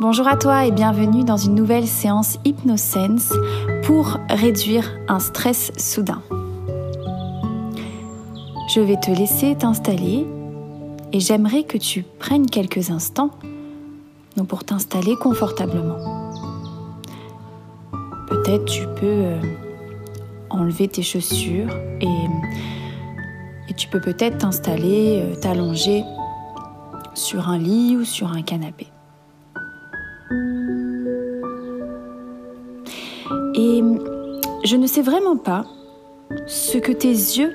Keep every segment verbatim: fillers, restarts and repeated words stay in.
Bonjour à toi et bienvenue dans une nouvelle séance HypnoSense pour réduire un stress soudain. Je vais te laisser t'installer et j'aimerais que tu prennes quelques instants pour t'installer confortablement. Peut-être tu peux enlever tes chaussures et, et tu peux peut-être t'installer, t'allonger sur un lit ou sur un canapé. Et je ne sais vraiment pas ce que tes yeux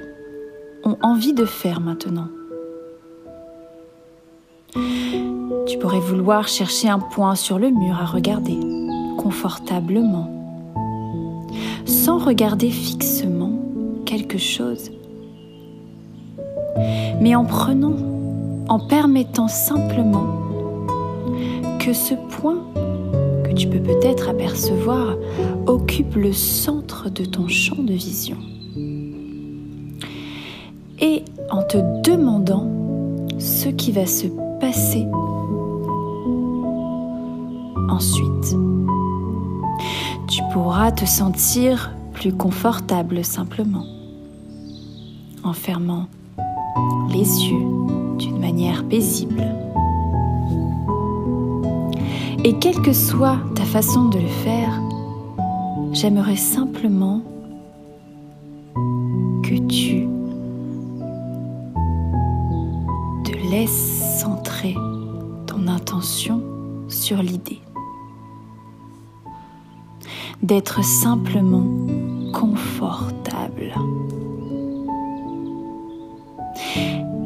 ont envie de faire maintenant. Tu pourrais vouloir chercher un point sur le mur à regarder, confortablement, sans regarder fixement quelque chose, mais en prenant, en permettant simplement que ce point que tu peux peut-être apercevoir occupe le centre de ton champ de vision. Et en te demandant ce qui va se passer ensuite, tu pourras te sentir plus confortable simplement, en fermant les yeux d'une manière paisible. Et quelle que soit ta façon de le faire, j'aimerais simplement que tu te laisses centrer ton intention sur l'idée d'être simplement confortable.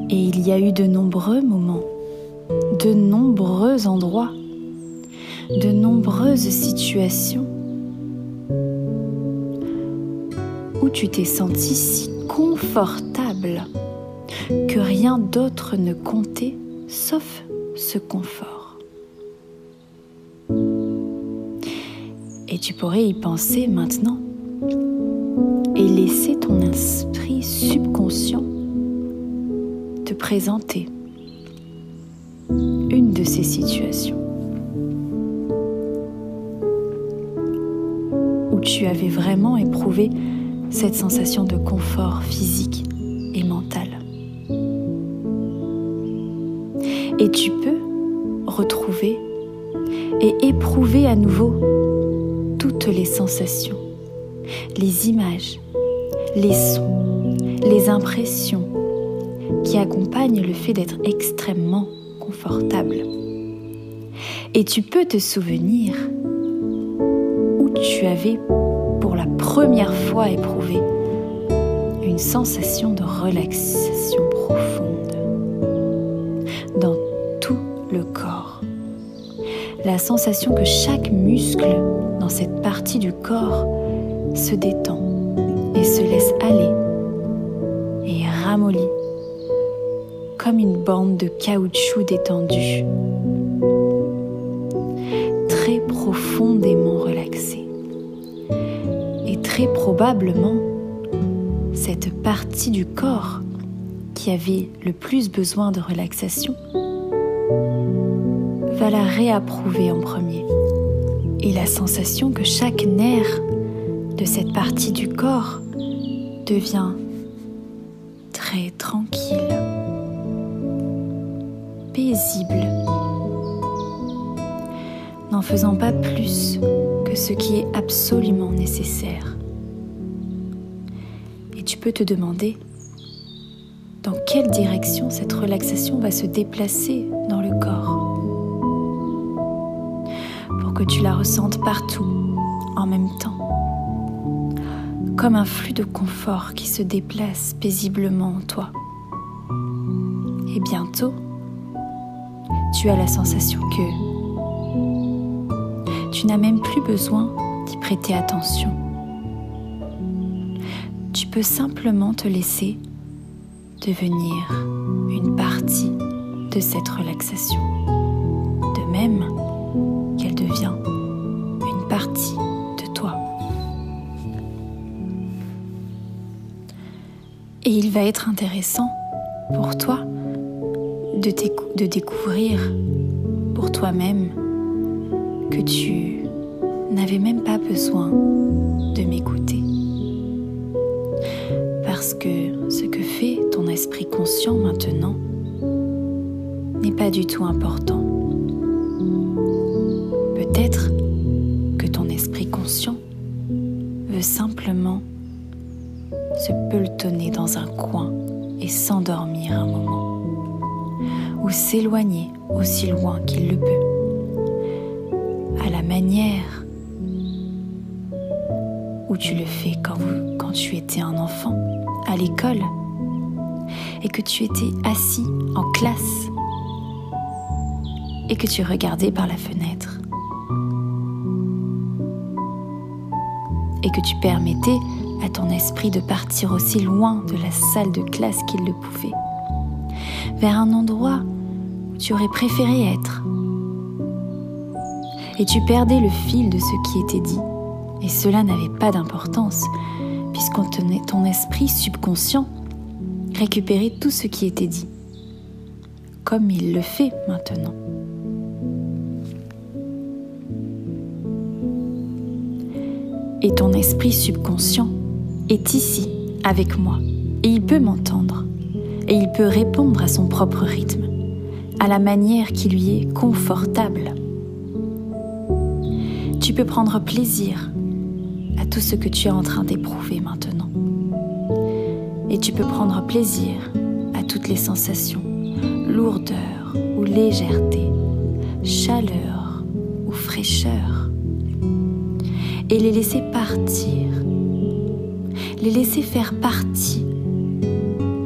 Et il y a eu de nombreux moments, de nombreux endroits, de nombreuses situations où tu t'es senti si confortable que rien d'autre ne comptait sauf ce confort. Et tu pourrais y penser maintenant et laisser ton esprit subconscient te présenter une de ces situations où tu avais vraiment éprouvé cette sensation de confort physique et mental. Et tu peux retrouver et éprouver à nouveau toutes les sensations, les images, les sons, les impressions qui accompagnent le fait d'être extrêmement confortable. Et tu peux te souvenir où tu avais pour la première fois éprouvé une sensation de relaxation profonde dans tout le corps. La sensation que chaque muscle dans cette partie du corps se détend et se laisse aller et ramollit comme une bande de caoutchouc détendue, très profondément relaxée. Et très probablement, cette partie du corps qui avait le plus besoin de relaxation va la réapprouver en premier. Et la sensation que chaque nerf de cette partie du corps devient très tranquille, paisible, n'en faisant pas plus que ce qui est absolument nécessaire. Et tu peux te demander dans quelle direction cette relaxation va se déplacer dans le corps, que tu la ressentes partout, en même temps, comme un flux de confort qui se déplace paisiblement en toi. Et bientôt, tu as la sensation que tu n'as même plus besoin d'y prêter attention. Tu peux simplement te laisser devenir une partie de cette relaxation. De même, qu'elle devient une partie de toi. Et il va être intéressant pour toi de, de découvrir pour toi-même que tu n'avais même pas besoin de m'écouter. Parce que ce que fait ton esprit conscient maintenant n'est pas du tout important. Peut-être que ton esprit conscient veut simplement se pelotonner dans un coin et s'endormir un moment, ou s'éloigner aussi loin qu'il le peut, à la manière où tu le fais quand, vous, quand tu étais un enfant, à l'école, et que tu étais assis en classe, et que tu regardais par la fenêtre, et que tu permettais à ton esprit de partir aussi loin de la salle de classe qu'il le pouvait, vers un endroit où tu aurais préféré être. Et tu perdais le fil de ce qui était dit, et cela n'avait pas d'importance, puisqu'on tenait ton esprit subconscient récupérait tout ce qui était dit, comme il le fait maintenant. Et ton esprit subconscient est ici, avec moi, et il peut m'entendre, et il peut répondre à son propre rythme, à la manière qui lui est confortable. Tu peux prendre plaisir à tout ce que tu es en train d'éprouver maintenant. Et tu peux prendre plaisir à toutes les sensations, lourdeur ou légèreté, chaleur ou fraîcheur, et les laisser partir, les laisser faire partie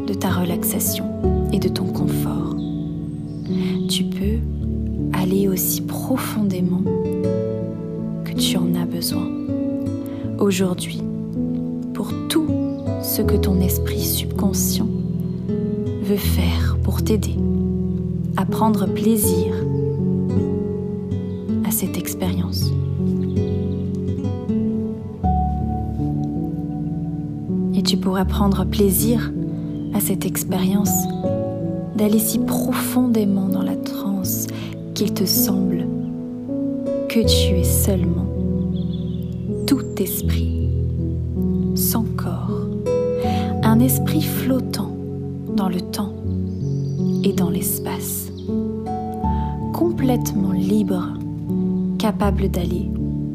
de ta relaxation et de ton confort. Tu peux aller aussi profondément que tu en as besoin aujourd'hui pour tout ce que ton esprit subconscient veut faire pour t'aider à prendre plaisir à cette expérience. Tu pourras prendre plaisir à cette expérience d'aller si profondément dans la transe qu'il te semble que tu es seulement tout esprit, sans corps, un esprit flottant dans le temps et dans l'espace, complètement libre, capable d'aller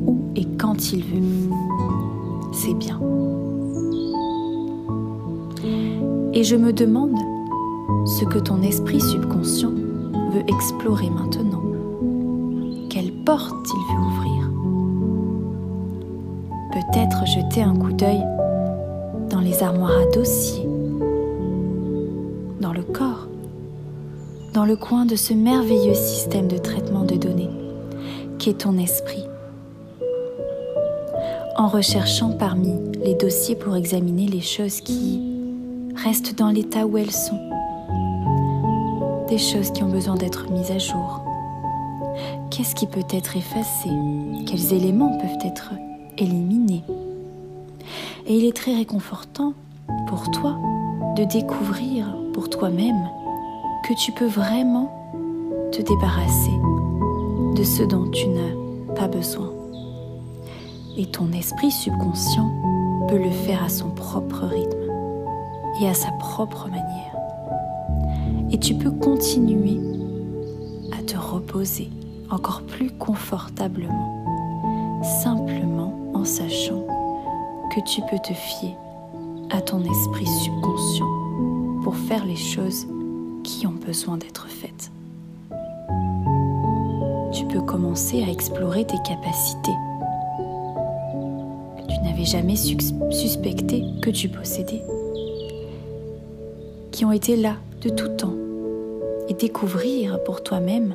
où et quand il veut. C'est bien. Et je me demande ce que ton esprit subconscient veut explorer maintenant. Quelle porte il veut ouvrir? Peut-être jeter un coup d'œil dans les armoires à dossiers, dans le corps, dans le coin de ce merveilleux système de traitement de données qu'est ton esprit, en recherchant parmi les dossiers pour examiner les choses qui restent dans l'état où elles sont, des choses qui ont besoin d'être mises à jour. Qu'est-ce qui peut être effacé? Quels éléments peuvent être éliminés? Et il est très réconfortant pour toi de découvrir pour toi-même que tu peux vraiment te débarrasser de ce dont tu n'as pas besoin. Et ton esprit subconscient peut le faire à son propre rythme et à sa propre manière. Et tu peux continuer à te reposer encore plus confortablement, simplement en sachant que tu peux te fier à ton esprit subconscient pour faire les choses qui ont besoin d'être faites. Tu peux commencer à explorer tes capacités que tu n'avais jamais suspectées que tu possédais, qui ont été là de tout temps, et découvrir pour toi-même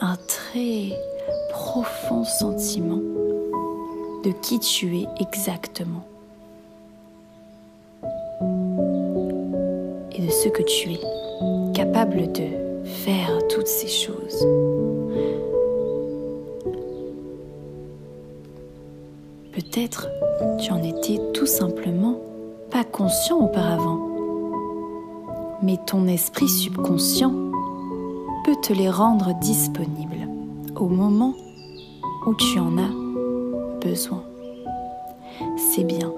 un très profond sentiment de qui tu es exactement et de ce que tu es capable de faire toutes ces choses. Peut-être tu en étais tout simplement pas conscient auparavant. Mais ton esprit subconscient peut te les rendre disponibles au moment où tu en as besoin. C'est bien.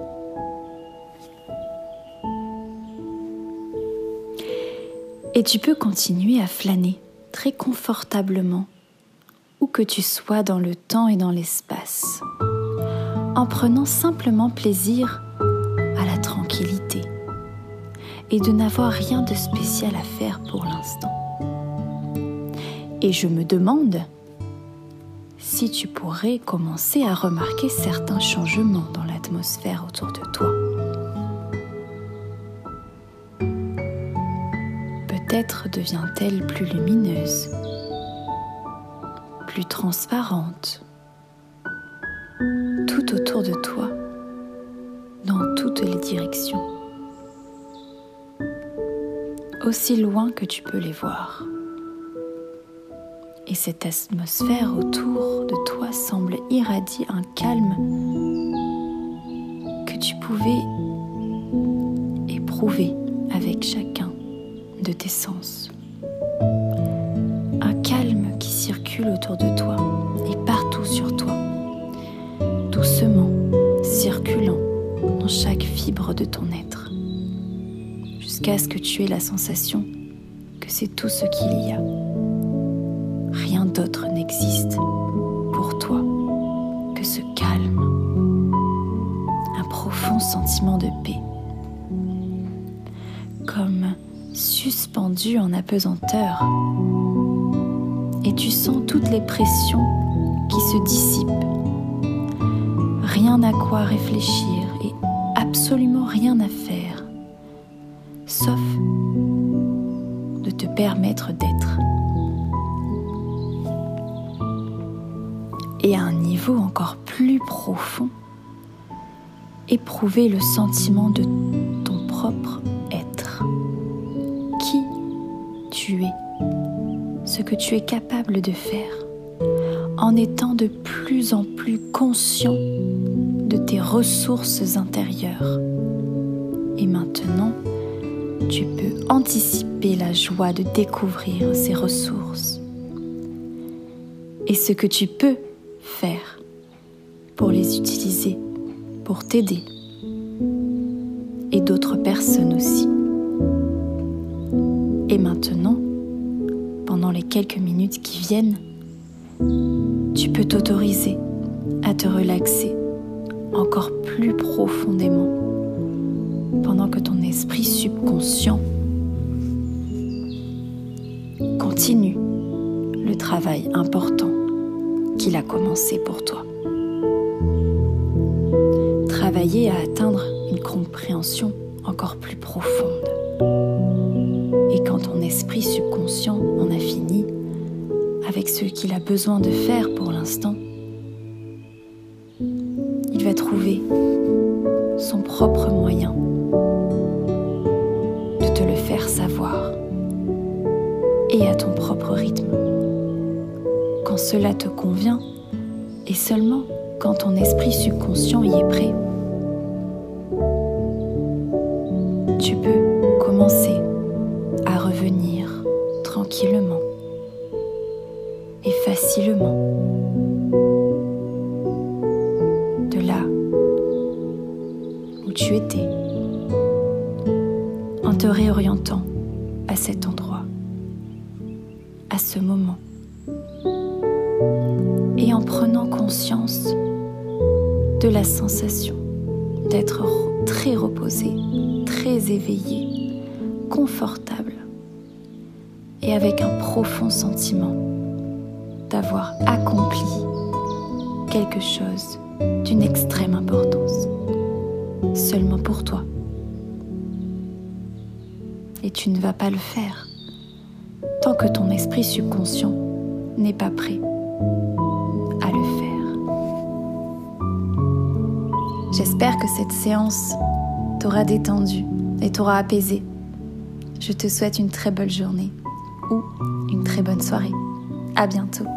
Et tu peux continuer à flâner très confortablement, où que tu sois dans le temps et dans l'espace, en prenant simplement plaisir à la tranquillité et de n'avoir rien de spécial à faire pour l'instant. Et je me demande si tu pourrais commencer à remarquer certains changements dans l'atmosphère autour de toi. Peut-être devient-elle plus lumineuse, plus transparente, tout autour de toi, dans toutes les directions, aussi loin que tu peux les voir. Et cette atmosphère autour de toi semble irradier un calme que tu pouvais éprouver avec chacun de tes sens. Un calme qui circule autour de toi et partout sur toi, doucement circulant dans chaque fibre de ton être, jusqu'à ce que tu aies la sensation que c'est tout ce qu'il y a. Rien d'autre n'existe pour toi que ce calme, un profond sentiment de paix, comme suspendu en apesanteur, et tu sens toutes les pressions qui se dissipent, rien à quoi réfléchir et absolument rien à faire, sauf de te permettre d'être. Et à un niveau encore plus profond, éprouver le sentiment de ton propre être, qui tu es, ce que tu es capable de faire, en étant de plus en plus conscient de tes ressources intérieures. Et maintenant, tu peux anticiper la joie de découvrir ces ressources et ce que tu peux faire pour les utiliser, pour t'aider et d'autres personnes aussi. Et maintenant, pendant les quelques minutes qui viennent, tu peux t'autoriser à te relaxer encore plus profondément pendant que ton esprit subconscient continue le travail important qu'il a commencé pour toi. Travailler à atteindre une compréhension encore plus profonde. Et quand ton esprit subconscient en a fini avec ce qu'il a besoin de faire pour l'instant, il va trouver son propre moyen de te le faire savoir et à ton propre rythme. Quand cela te convient, et seulement quand ton esprit subconscient y est prêt, tu peux commencer à revenir tranquillement et facilement de là où tu étais, en te réorientant à cet endroit, à ce moment. Et en prenant conscience de la sensation d'être très reposé, très éveillé, confortable et avec un profond sentiment d'avoir accompli quelque chose d'une extrême importance, seulement pour toi. Et tu ne vas pas le faire tant que ton esprit subconscient n'est pas prêt à le faire. J'espère que cette séance t'aura détendu et t'aura apaisé. Je te souhaite une très belle journée ou une très bonne soirée. À bientôt.